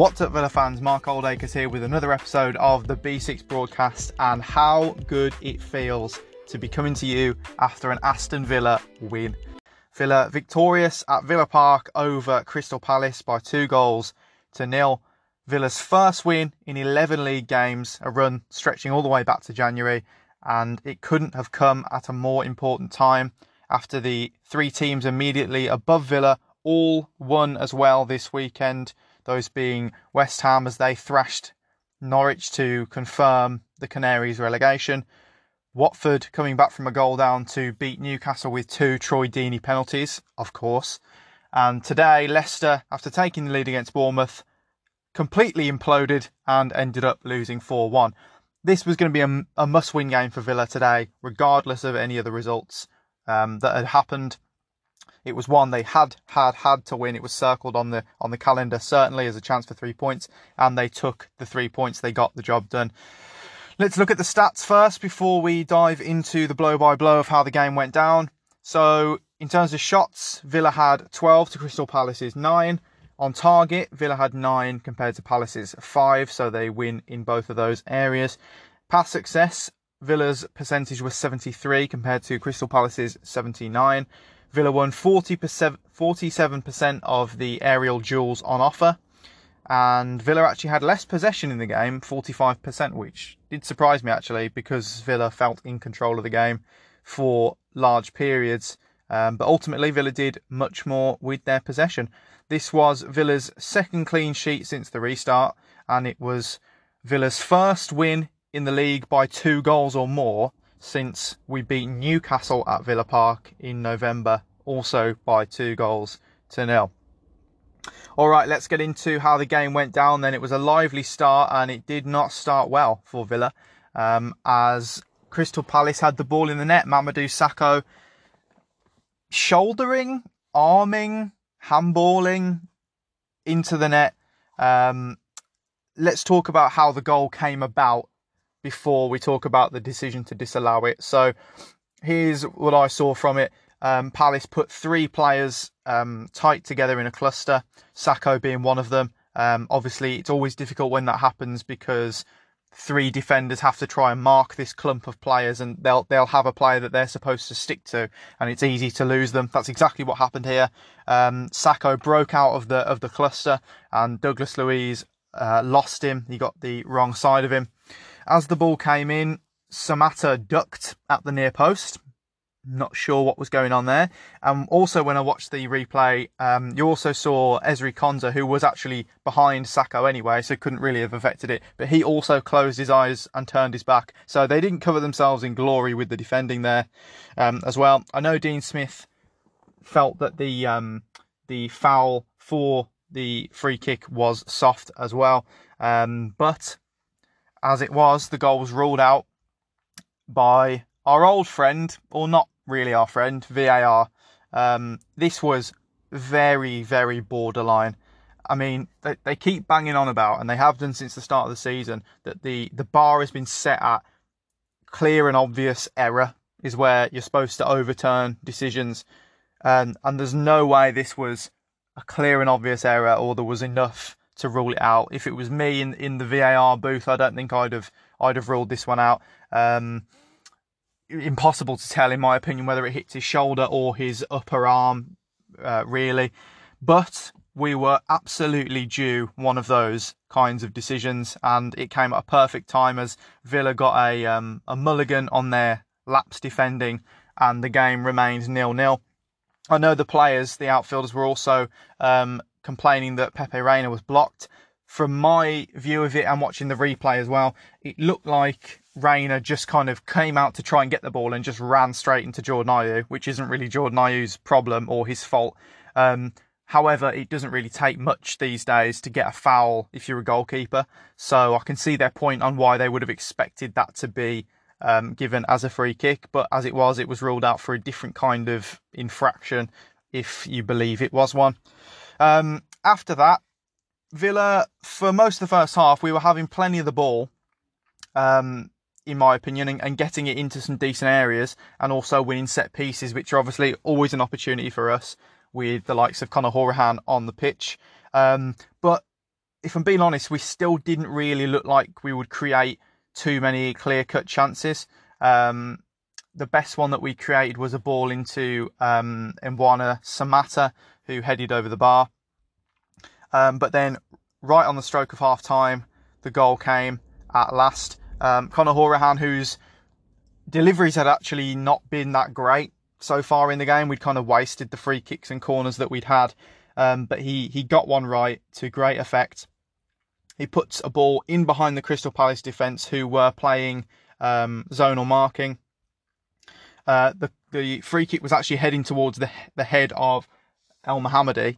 What's up, Villa fans? Mark Oldacre here with another episode of the B6 Broadcast, and how good it feels to be coming to you after an Aston Villa win. Villa victorious at Villa Park over Crystal Palace by 2-0. Villa's first win in 11 league games, a run stretching all the way back to January, and it couldn't have come at a more important time after the three teams immediately above Villa all won as well this weekend. Those being West Ham as they thrashed Norwich to confirm the Canaries relegation. Watford coming back from a goal down to beat Newcastle with two Troy Deeney penalties, of course. And today, Leicester, after taking the lead against Bournemouth, completely imploded and ended up losing 4-1. This was going to be a must-win game for Villa today, regardless of any other results that had happened. It was one they had to win. It was circled on the calendar, certainly as a chance for 3 points, and they took the 3 points. They got the job done. Let's look at the stats first before we dive into the blow-by-blow of how the game went down. So, in terms of shots, Villa had 12 to Crystal Palace's 9. On target, Villa had 9 compared to Palace's 5, so they win in both of those areas. Pass success, Villa's percentage was 73 compared to Crystal Palace's 79. Villa won 47% of the aerial duels on offer, and Villa actually had less possession in the game, 45%, which did surprise me actually, because Villa felt in control of the game for large periods. But ultimately, Villa did much more with their possession. This was Villa's second clean sheet since the restart, and it was Villa's first win in the league by 2 goals or more since we beat Newcastle at Villa Park in November, also by 2-0. All right, let's get into how the game went down then. It was a lively start, and it did not start well for Villa, as Crystal Palace had the ball in the net. Mamadou Sakho shouldering, arming, handballing into the net. Let's talk about how the goal came about before we talk about the decision to disallow it. So here's what I saw from it. Palace put 3 players tight together in a cluster, Sakho being one of them. Obviously, it's always difficult when that happens because 3 defenders have to try and mark this clump of players, and they'll have a player that they're supposed to stick to, and it's easy to lose them. That's exactly what happened here. Sakho broke out of the cluster, and Douglas Luiz lost him. He got the wrong side of him. As the ball came in, Samata ducked at the near post. Not sure what was going on there. And also, when I watched the replay, you also saw Ezri Konsa, who was actually behind Sakho anyway, so couldn't really have affected it. But he also closed his eyes and turned his back. So they didn't cover themselves in glory with the defending there as well. I know Dean Smith felt that the foul for the free kick was soft as well. But as it was, the goal was ruled out by our old friend, or not really our friend, VAR. This was very, very borderline. I mean, they keep banging on about, and they have done since the start of the season, that the bar has been set at clear and obvious error is where you're supposed to overturn decisions. And there's no way this was a clear and obvious error, or there was enough to rule it out. If it was me in the VAR booth, I don't think I'd have ruled this one out. Impossible to tell, in my opinion, whether it hits his shoulder or his upper arm, really. But we were absolutely due one of those kinds of decisions, and it came at a perfect time as Villa got a mulligan on their lapse defending, and the game remained 0-0. I know the players, the outfielders, were also complaining that Pepe Reina was blocked. From my view of it and watching the replay as well, it looked like Reina just kind of came out to try and get the ball and just ran straight into Jordan Ayew, which isn't really Jordan Ayew's problem or his fault. However, it doesn't really take much these days to get a foul if you're a goalkeeper. So I can see their point on why they would have expected that to be given as a free kick. But as it was ruled out for a different kind of infraction, if you believe it was one. After that, Villa, for most of the first half, we were having plenty of the ball, in my opinion, and getting it into some decent areas, and also winning set pieces, which are obviously always an opportunity for us with the likes of Conor Hourihane on the pitch. But if I'm being honest, we still didn't really look like we would create too many clear-cut chances. The best one that we created was a ball into Mbwana Samata, who headed over the bar. But then right on the stroke of half-time, the goal came at last. Conor Hourihane, whose deliveries had actually not been that great so far in the game. We'd kind of wasted the free kicks and corners that we'd had. But he got one right to great effect. He puts a ball in behind the Crystal Palace defence, who were playing zonal marking. The free kick was actually heading towards the head of El Mohammadi.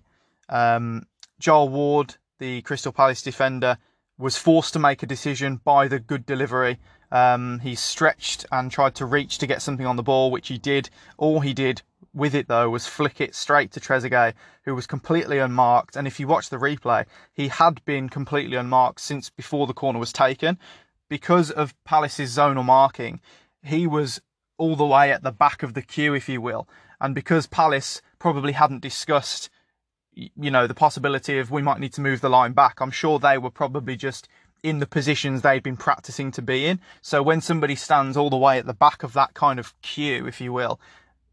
Joel Ward, the Crystal Palace defender, was forced to make a decision by the good delivery. He stretched and tried to reach to get something on the ball, which he did. All he did with it, though, was flick it straight to Trezeguet, who was completely unmarked. And if you watch the replay, he had been completely unmarked since before the corner was taken. Because of Palace's zonal marking, he was all the way at the back of the queue, if you will. And because Palace probably hadn't discussed, you know, the possibility of we might need to move the line back, I'm sure they were probably just in the positions they'd been practicing to be in. So when somebody stands all the way at the back of that kind of queue, if you will,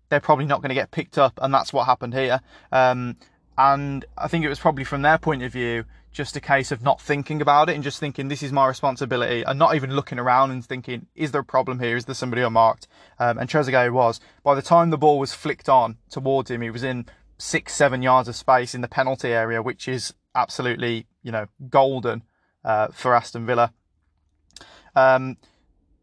they're probably not going to get picked up. And that's what happened here. And I think it was probably from their point of view, just a case of not thinking about it and just thinking, this is my responsibility, and not even looking around and thinking, is there a problem here? Is there somebody unmarked? And Trezeguet was. By the time the ball was flicked on towards him, he was in 6-7 yards of space in the penalty area, which is absolutely, you know, golden for Aston Villa.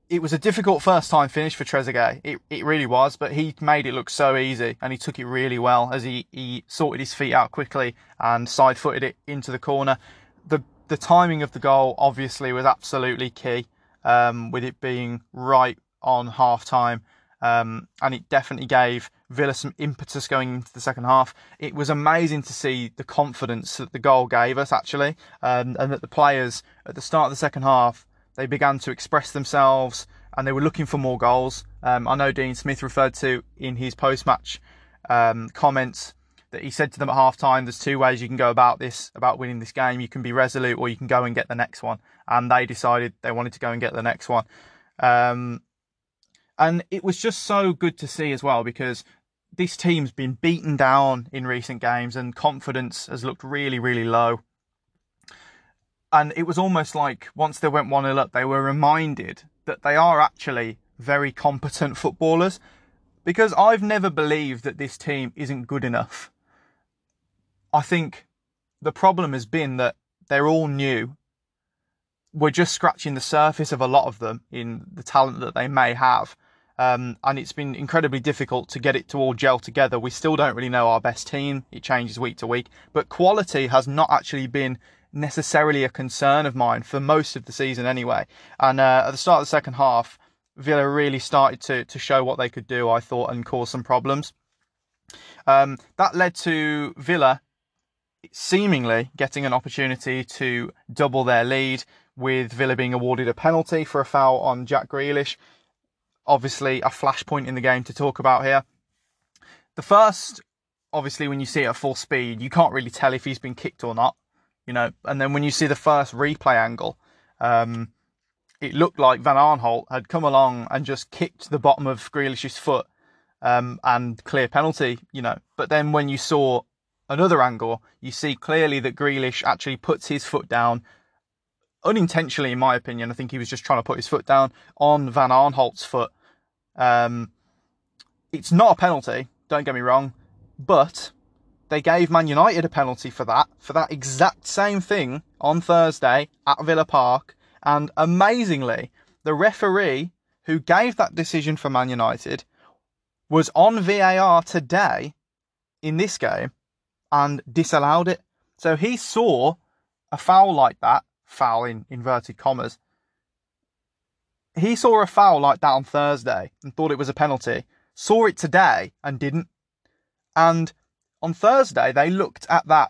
It was a difficult first-time finish for Trezeguet. It really was, but he made it look so easy, and he took it really well as he sorted his feet out quickly and side-footed it into the corner. The timing of the goal, obviously, was absolutely key, with it being right on half-time, and it definitely gave Villa some impetus going into the second half. It was amazing to see the confidence that the goal gave us, actually, and that the players at the start of the second half, they began to express themselves and they were looking for more goals. I know Dean Smith referred to in his post-match comments that he said to them at half-time, there's two ways you can go about this, about winning this game. You can be resolute or you can go and get the next one. And they decided they wanted to go and get the next one. And it was just so good to see as well, because this team's been beaten down in recent games and confidence has looked really, really low. And it was almost like once they went 1-0 up, they were reminded that they are actually very competent footballers, because I've never believed that this team isn't good enough. I think the problem has been that they're all new. We're just scratching the surface of a lot of them in the talent that they may have. And it's been incredibly difficult to get it to all gel together. We still don't really know our best team. It changes week to week. But quality has not actually been necessarily a concern of mine for most of the season anyway. And at the start of the second half, Villa really started to show what they could do, I thought, and cause some problems. That led to Villa seemingly getting an opportunity to double their lead, with Villa being awarded a penalty for a foul on Jack Grealish. Obviously, a flashpoint in the game to talk about here. The first, obviously, when you see it at full speed, you can't really tell if he's been kicked or not, you know. And then when you see the first replay angle, it looked like Van Aanholt had come along and just kicked the bottom of Grealish's foot, and clear penalty, you know. But then when you saw another angle, you see clearly that Grealish actually puts his foot down, unintentionally, in my opinion. I think he was just trying to put his foot down on Van Aanholt's foot. It's not a penalty, don't get me wrong, but they gave Man United a penalty for that exact same thing on Thursday at Villa Park. And amazingly, the referee who gave that decision for Man United was on VAR today in this game and disallowed it. So he saw a foul like that, foul in inverted commas. He saw a foul like that on Thursday and thought it was a penalty, saw it today and didn't. And on Thursday, they looked at that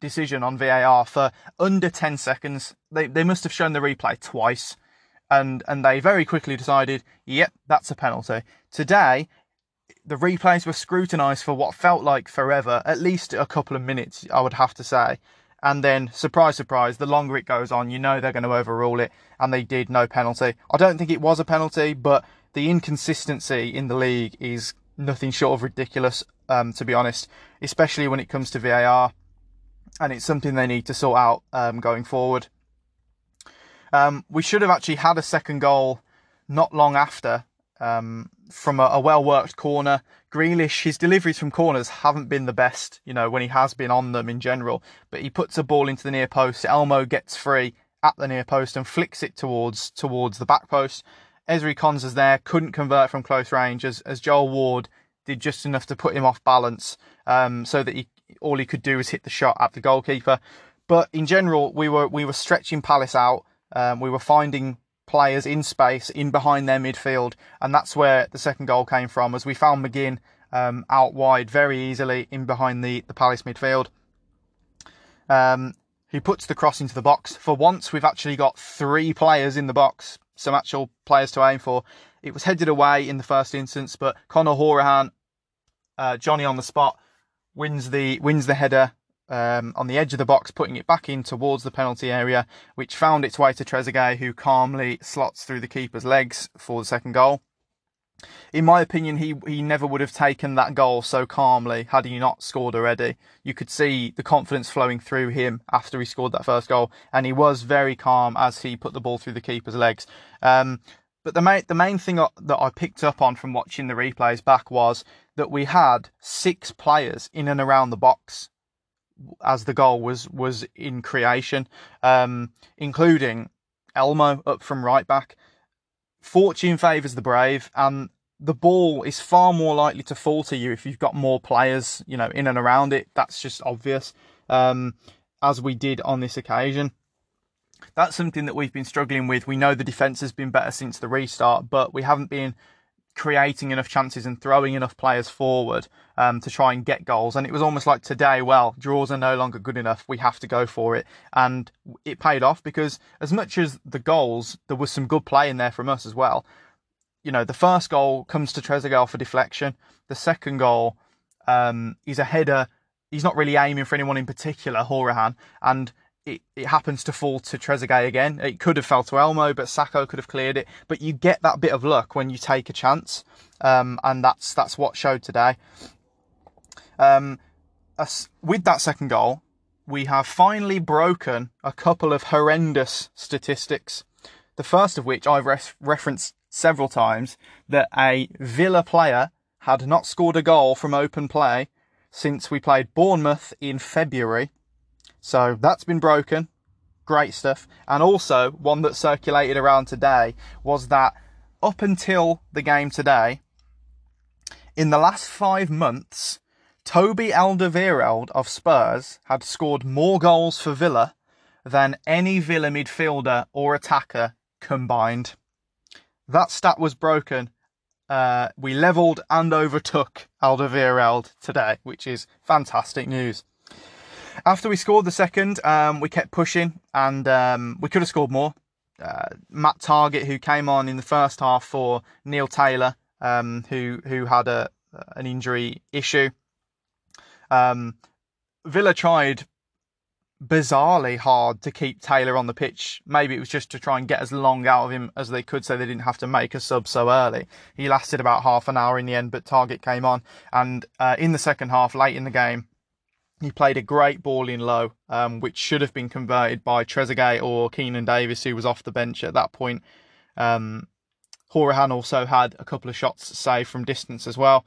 decision on VAR for under 10 seconds. They must have shown the replay twice, and they very quickly decided, yep, that's a penalty. Today, the replays were scrutinised for what felt like forever, at least a couple of minutes, I would have to say. And then, surprise, surprise, the longer it goes on, you know they're going to overrule it. And they did, no penalty. I don't think it was a penalty, but the inconsistency in the league is nothing short of ridiculous, to be honest, especially when it comes to VAR. And it's something they need to sort out going forward. We should have actually had a second goal not long after from a well-worked corner. Grealish, his deliveries from corners haven't been the best, you know, when he has been on them in general. But he puts a ball into the near post. Elmo gets free at the near post and flicks it towards the back post. Ezri Konsa's there, couldn't convert from close range as Joel Ward did just enough to put him off balance so that all he could do was hit the shot at the goalkeeper. But in general, we were stretching Palace out. We were finding players in space, in behind their midfield, and that's where the second goal came from, as we found McGinn out wide very easily in behind the Palace midfield. He puts the cross into the box. For once, we've actually got three players in the box, some actual players to aim for. It was headed away in the first instance, but Conor Hourihane, Johnny on the spot, wins the header on the edge of the box, putting it back in towards the penalty area, which found its way to Trezeguet, who calmly slots through the keeper's legs for the second goal. In my opinion, he never would have taken that goal so calmly had he not scored already. You could see the confidence flowing through him after he scored that first goal, and he was very calm as he put the ball through the keeper's legs. But the main thing that I picked up on from watching the replays back was that we had six players in and around the box as the goal was in creation, including Elmo up from right back. Fortune favours the brave, and the ball is far more likely to fall to you if you've got more players, you know, in and around it. That's just obvious, as we did on this occasion. That's something that we've been struggling with. We know the defence has been better since the restart, but we haven't been creating enough chances and throwing enough players forward to try and get goals. And it was almost like today, well, draws are no longer good enough. We have to go for it. And it paid off, because as much as the goals, there was some good play in there from us as well. You know, the first goal comes to Trezeguet for deflection. The second goal is a header. He's not really aiming for anyone in particular, Hourihane. And it happens to fall to Trezeguet again. It could have fell to Elmo, but Sakho could have cleared it. But you get that bit of luck when you take a chance, and that's what showed today. With that second goal, we have finally broken a couple of horrendous statistics. The first of which I've referenced several times, that a Villa player had not scored a goal from open play since we played Bournemouth in February. So that's been broken. Great stuff. And also, one that circulated around today was that up until the game today, in the last 5 months, Toby Alderweireld of Spurs had scored more goals for Villa than any Villa midfielder or attacker combined. That stat was broken. We levelled and overtook Alderweireld today, which is fantastic news. After we scored the second, we kept pushing, and we could have scored more. Matt Target, who came on in the first half for Neil Taylor, who had an injury issue. Villa tried bizarrely hard to keep Taylor on the pitch. Maybe it was just to try and get as long out of him as they could so they didn't have to make a sub so early. He lasted about half an hour in the end, but Target came on. And in the second half, late in the game, he played a great ball in low, which should have been converted by Trezeguet or Keinan Davis, who was off the bench at that point. Hourihane also had a couple of shots saved from distance as well.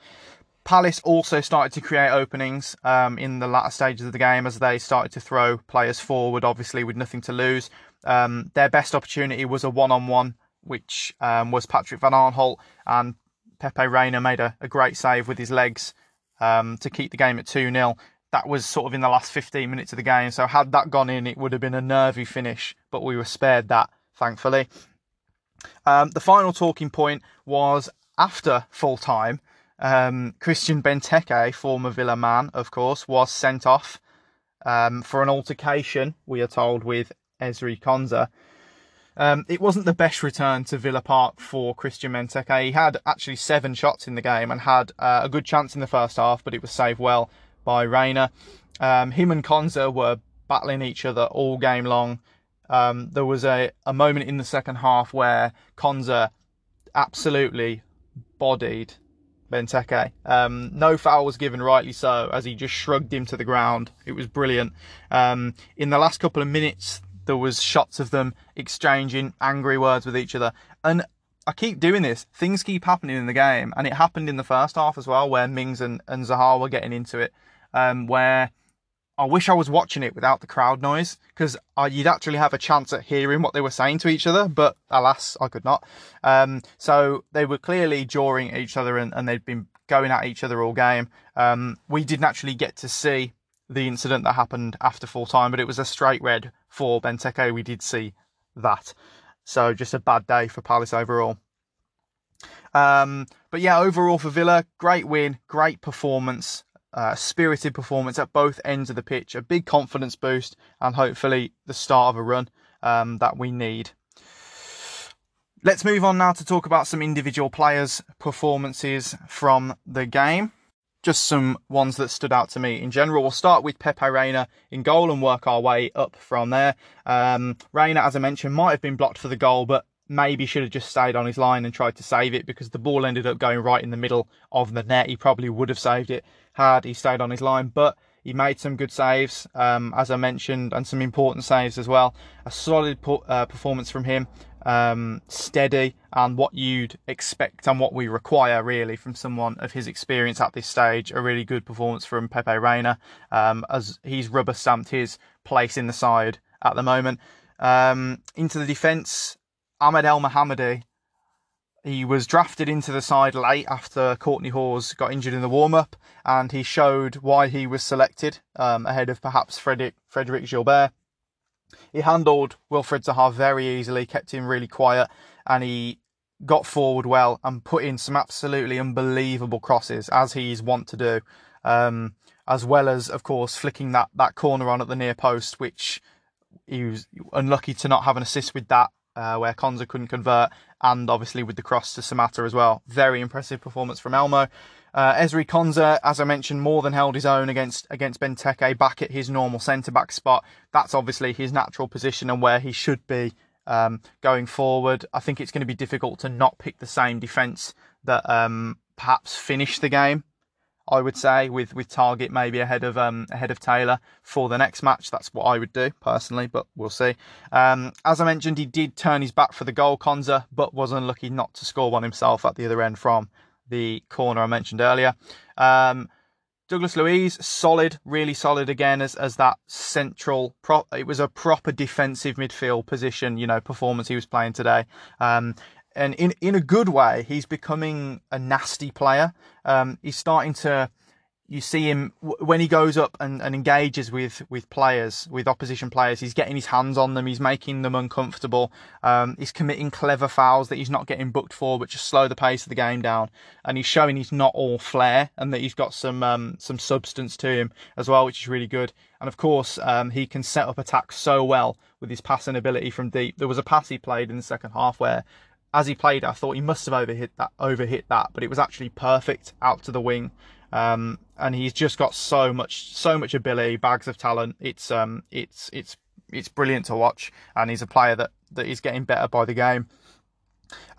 Palace also started to create openings in the latter stages of the game as they started to throw players forward, obviously, with nothing to lose. Their best opportunity was a one-on-one, which was Patrick van Aanholt, and Pepe Reina made a great save with his legs to keep the game at 2-0. That was sort of in the last 15 minutes of the game. So had that gone in, it would have been a nervy finish, but we were spared that, thankfully. The final talking point was after full-time, Christian Benteke, former Villa man, of course, was sent off for an altercation, we are told, with Ezri Konsa. It wasn't the best return to Villa Park for Christian Benteke. He had actually 7 shots in the game and had a good chance in the first half, but it was saved well by Reina. Him and Konsa were battling each other all game long. There was a moment in the second half where Konsa absolutely bodied Benteke. No foul was given, rightly so, as he just shrugged him to the ground. It was brilliant. In the last couple of minutes, there was shots of them exchanging angry words with each other. And I keep doing this. Things keep happening in the game. And it happened in the first half as well, where Mings and Zaha were getting into it, where I wish I was watching it without the crowd noise, because you'd actually have a chance at hearing what they were saying to each other, but alas, I could not. So they were clearly jawing at each other, and they'd been going at each other all game. We didn't actually get to see the incident that happened after full time, but it was a straight red for Benteke. We did see that. So just a bad day for Palace overall. But yeah, overall for Villa, great win, great performance. Spirited performance at both ends of the pitch, a big confidence boost, and hopefully the start of a run that we need. Let's move on now to talk about some individual players' performances from the game. Just some ones that stood out to me in general. We'll start with Pepe Reina in goal and work our way up from there. Reina, as I mentioned, might have been blocked for the goal, but maybe should have just stayed on his line and tried to save it, because the ball ended up going right in the middle of the net. He probably would have saved it had he stayed on his line, but he made some good saves, as I mentioned, and some important saves as well. A solid performance from him, steady, and what you'd expect and what we require really from someone of his experience at this stage. A really good performance from Pepe Reina, as he's rubber stamped his place in the side at the moment. Into the defence, Ahmed El Mohammadi. He was drafted into the side late after Courtney Hawes got injured in the warm-up, and he showed why he was selected ahead of perhaps Frederic Gilbert. He handled Wilfred Zaha very easily, kept him really quiet, and he got forward well and put in some absolutely unbelievable crosses, as he's wont to do, as well as, of course, flicking that corner on at the near post, which he was unlucky to not have an assist with that, where Konsa couldn't convert, and obviously with the cross to Samata as well. Very impressive performance from Elmo. Ezri Konsa, as I mentioned, more than held his own against Benteke, back at his normal centre-back spot. That's obviously his natural position and where he should be going forward. I think it's going to be difficult to not pick the same defence that perhaps finished the game, I would say, with Target maybe ahead of Taylor for the next match. That's what I would do personally, but we'll see. As I mentioned, he did turn his back for the goal, Konsa, but was unlucky not to score one himself at the other end from the corner I mentioned earlier. Douglas Luiz, solid, really solid again as that central prop. It was a proper defensive midfield position, performance he was playing today. And in a good way, he's becoming a nasty player. He's starting to, you see him when he goes up and engages with players, with opposition players, he's getting his hands on them. He's making them uncomfortable. He's committing clever fouls that he's not getting booked for, but just slow the pace of the game down. And he's showing he's not all flair and that he's got some substance to him as well, which is really good. And of course, he can set up attacks so well with his passing ability from deep. There was a pass he played in the second half where, as he played, I thought he must have overhit that, but it was actually perfect out to the wing. And he's just got so much ability, bags of talent. It's brilliant to watch, and he's a player that is getting better by the game.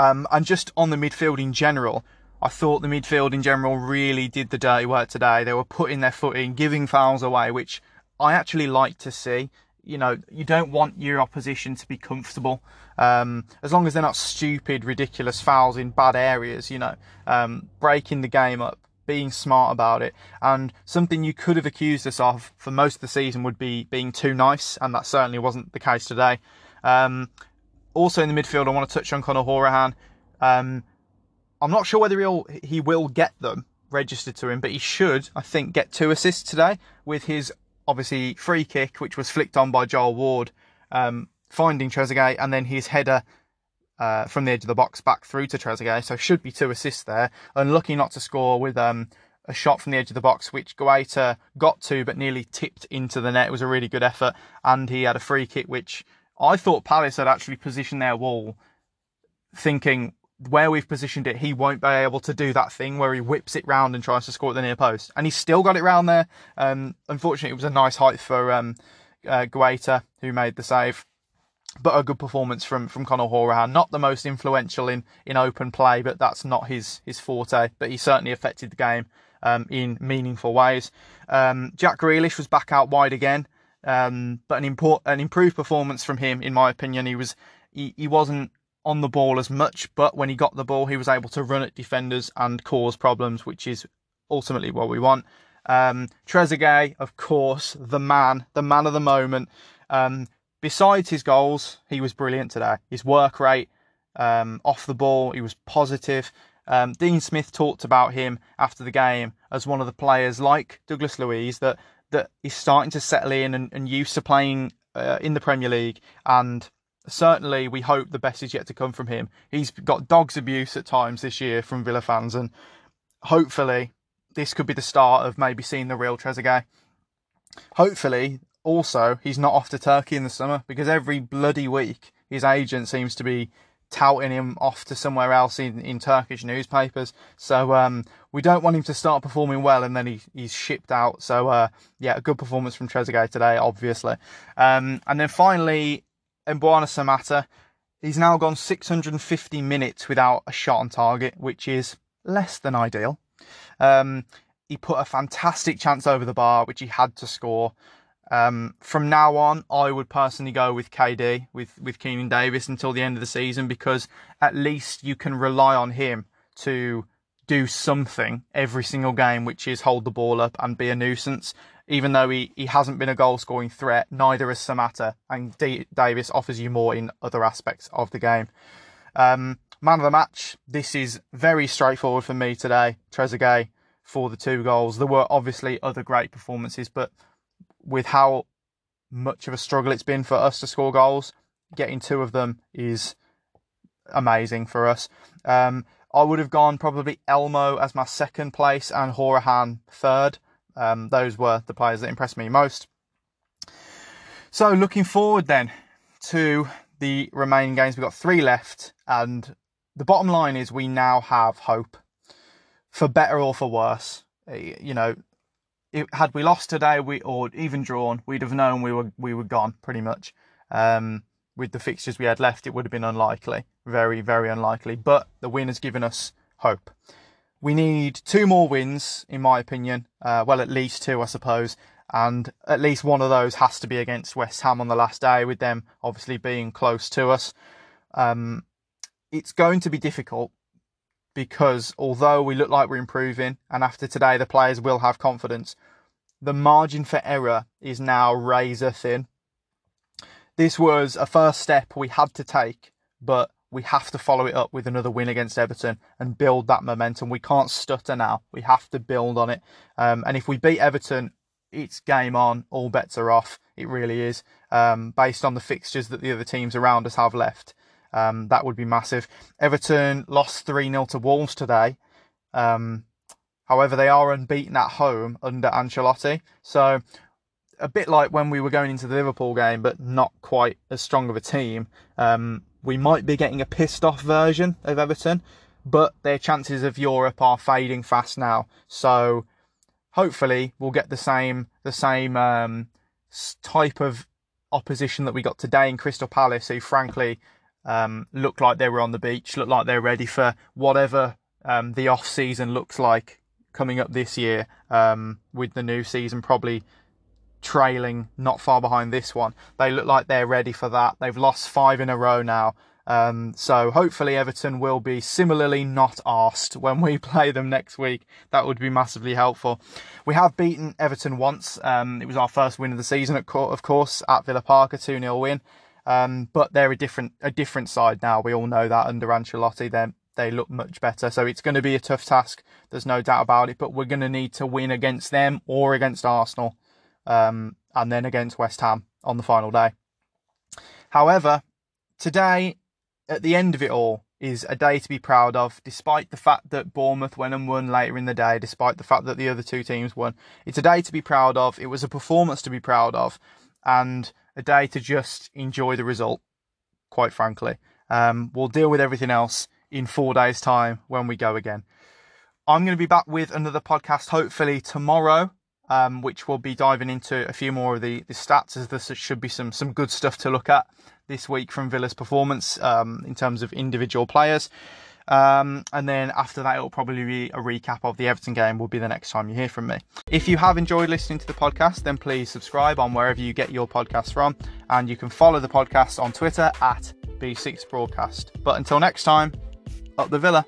And just on the midfield in general, I thought the midfield in general really did the dirty work today. They were putting their foot in, giving fouls away, which I actually like to see. You don't want your opposition to be comfortable, as long as they're not stupid, ridiculous fouls in bad areas, breaking the game up, being smart about it. And something you could have accused us of for most of the season would be being too nice, and that certainly wasn't the case today. Also in the midfield, I want to touch on Conor Hourihane. I'm not sure whether he will get them registered to him, but he should, I think, get 2 assists today with his obviously free kick, which was flicked on by Joel Ward, finding Trezeguet, and then his header from the edge of the box back through to Trezeguet. So should be 2 assists there. Unlucky not to score with a shot from the edge of the box, which Guaita got to but nearly tipped into the net. It was a really good effort. And he had a free kick, which I thought Palace had actually positioned their wall thinking, where we've positioned it, he won't be able to do that thing where he whips it round and tries to score at the near post. And he's still got it round there. Unfortunately, it was a nice height for Guaita, who made the save. But a good performance from Conor Hourihane. Not the most influential in open play, but that's not his forte. But he certainly affected the game in meaningful ways. Jack Grealish was back out wide again, but an improved performance from him, in my opinion. He wasn't on the ball as much, but when he got the ball, he was able to run at defenders and cause problems, which is ultimately what we want. Trezeguet, of course, the man of the moment. Besides his goals, he was brilliant today. His work rate, off the ball, he was positive. Dean Smith talked about him after the game as one of the players like Douglas Luiz that is starting to settle in and used to playing in the Premier League. And certainly we hope the best is yet to come from him. He's got dog's abuse at times this year from Villa fans. And hopefully this could be the start of maybe seeing the real Trezeguet. Hopefully... Also, he's not off to Turkey in the summer, because every bloody week his agent seems to be touting him off to somewhere else in Turkish newspapers. So we don't want him to start performing well and then he's shipped out. So yeah, a good performance from Trezeguet today, obviously. And then finally, Mbwana Samata. He's now gone 650 minutes without a shot on target, which is less than ideal. He put a fantastic chance over the bar, which he had to score. From now on, I would personally go with KD, with Keinan Davis until the end of the season, because at least you can rely on him to do something every single game, which is hold the ball up and be a nuisance. Even though he hasn't been a goal-scoring threat, neither has Samata, and Davis offers you more in other aspects of the game. Man of the match, this is very straightforward for me today. Trezeguet for the two goals. There were obviously other great performances, but... with how much of a struggle it's been for us to score goals, getting two of them is amazing for us. I would have gone probably Elmo as my second place and Hourihane third. Those were the players that impressed me most. So looking forward then to the remaining games. We've got three left, and the bottom line is we now have hope, for better or for worse. You know, had we lost today, or even drawn, we'd have known we were gone pretty much. With the fixtures we had left, it would have been unlikely, very, very unlikely. But the win has given us hope. We need two more wins, in my opinion. Well, at least two, I suppose, and at least one of those has to be against West Ham on the last day, with them obviously being close to us. It's going to be difficult, because although we look like we're improving, and after today the players will have confidence, the margin for error is now razor thin. This was a first step we had to take, but we have to follow it up with another win against Everton and build that momentum. We can't stutter now. We have to build on it. And if we beat Everton, it's game on. All bets are off. It really is. Based on the fixtures that the other teams around us have left. That would be massive. Everton lost 3-0 to Wolves today. However, they are unbeaten at home under Ancelotti. So a bit like when we were going into the Liverpool game, but not quite as strong of a team. We might be getting a pissed-off version of Everton, but their chances of Europe are fading fast now. So hopefully we'll get the same type of opposition that we got today in Crystal Palace, who frankly... look like they were on the beach, look like they're ready for whatever the off-season looks like coming up this year, with the new season probably trailing not far behind this one. They look like they're ready for that. They've lost 5 in a row now. So hopefully Everton will be similarly not arsed when we play them next week. That would be massively helpful. We have beaten Everton once. It was our first win of the season, of course, at Villa Park, a 2-0 win. But they're a different side now. We all know that under Ancelotti, they look much better. So it's going to be a tough task. There's no doubt about it. But we're going to need to win against them or against Arsenal, and then against West Ham on the final day. However, today, at the end of it all, is a day to be proud of, despite the fact that Bournemouth went and won later in the day, despite the fact that the other two teams won. It's a day to be proud of. It was a performance to be proud of. And... a day to just enjoy the result, quite frankly. We'll deal with everything else in 4 days' time when we go again. I'm going to be back with another podcast hopefully tomorrow. which we'll be diving into a few more of the stats, as there should be some good stuff to look at this week from Villa's performance in terms of individual players. And then after that, it'll probably be a recap of the Everton game will be the next time you hear from me. If you have enjoyed listening to the podcast, then please subscribe on wherever you get your podcasts from, and you can follow the podcast on Twitter at B6 Broadcast. But until next time, up the Villa.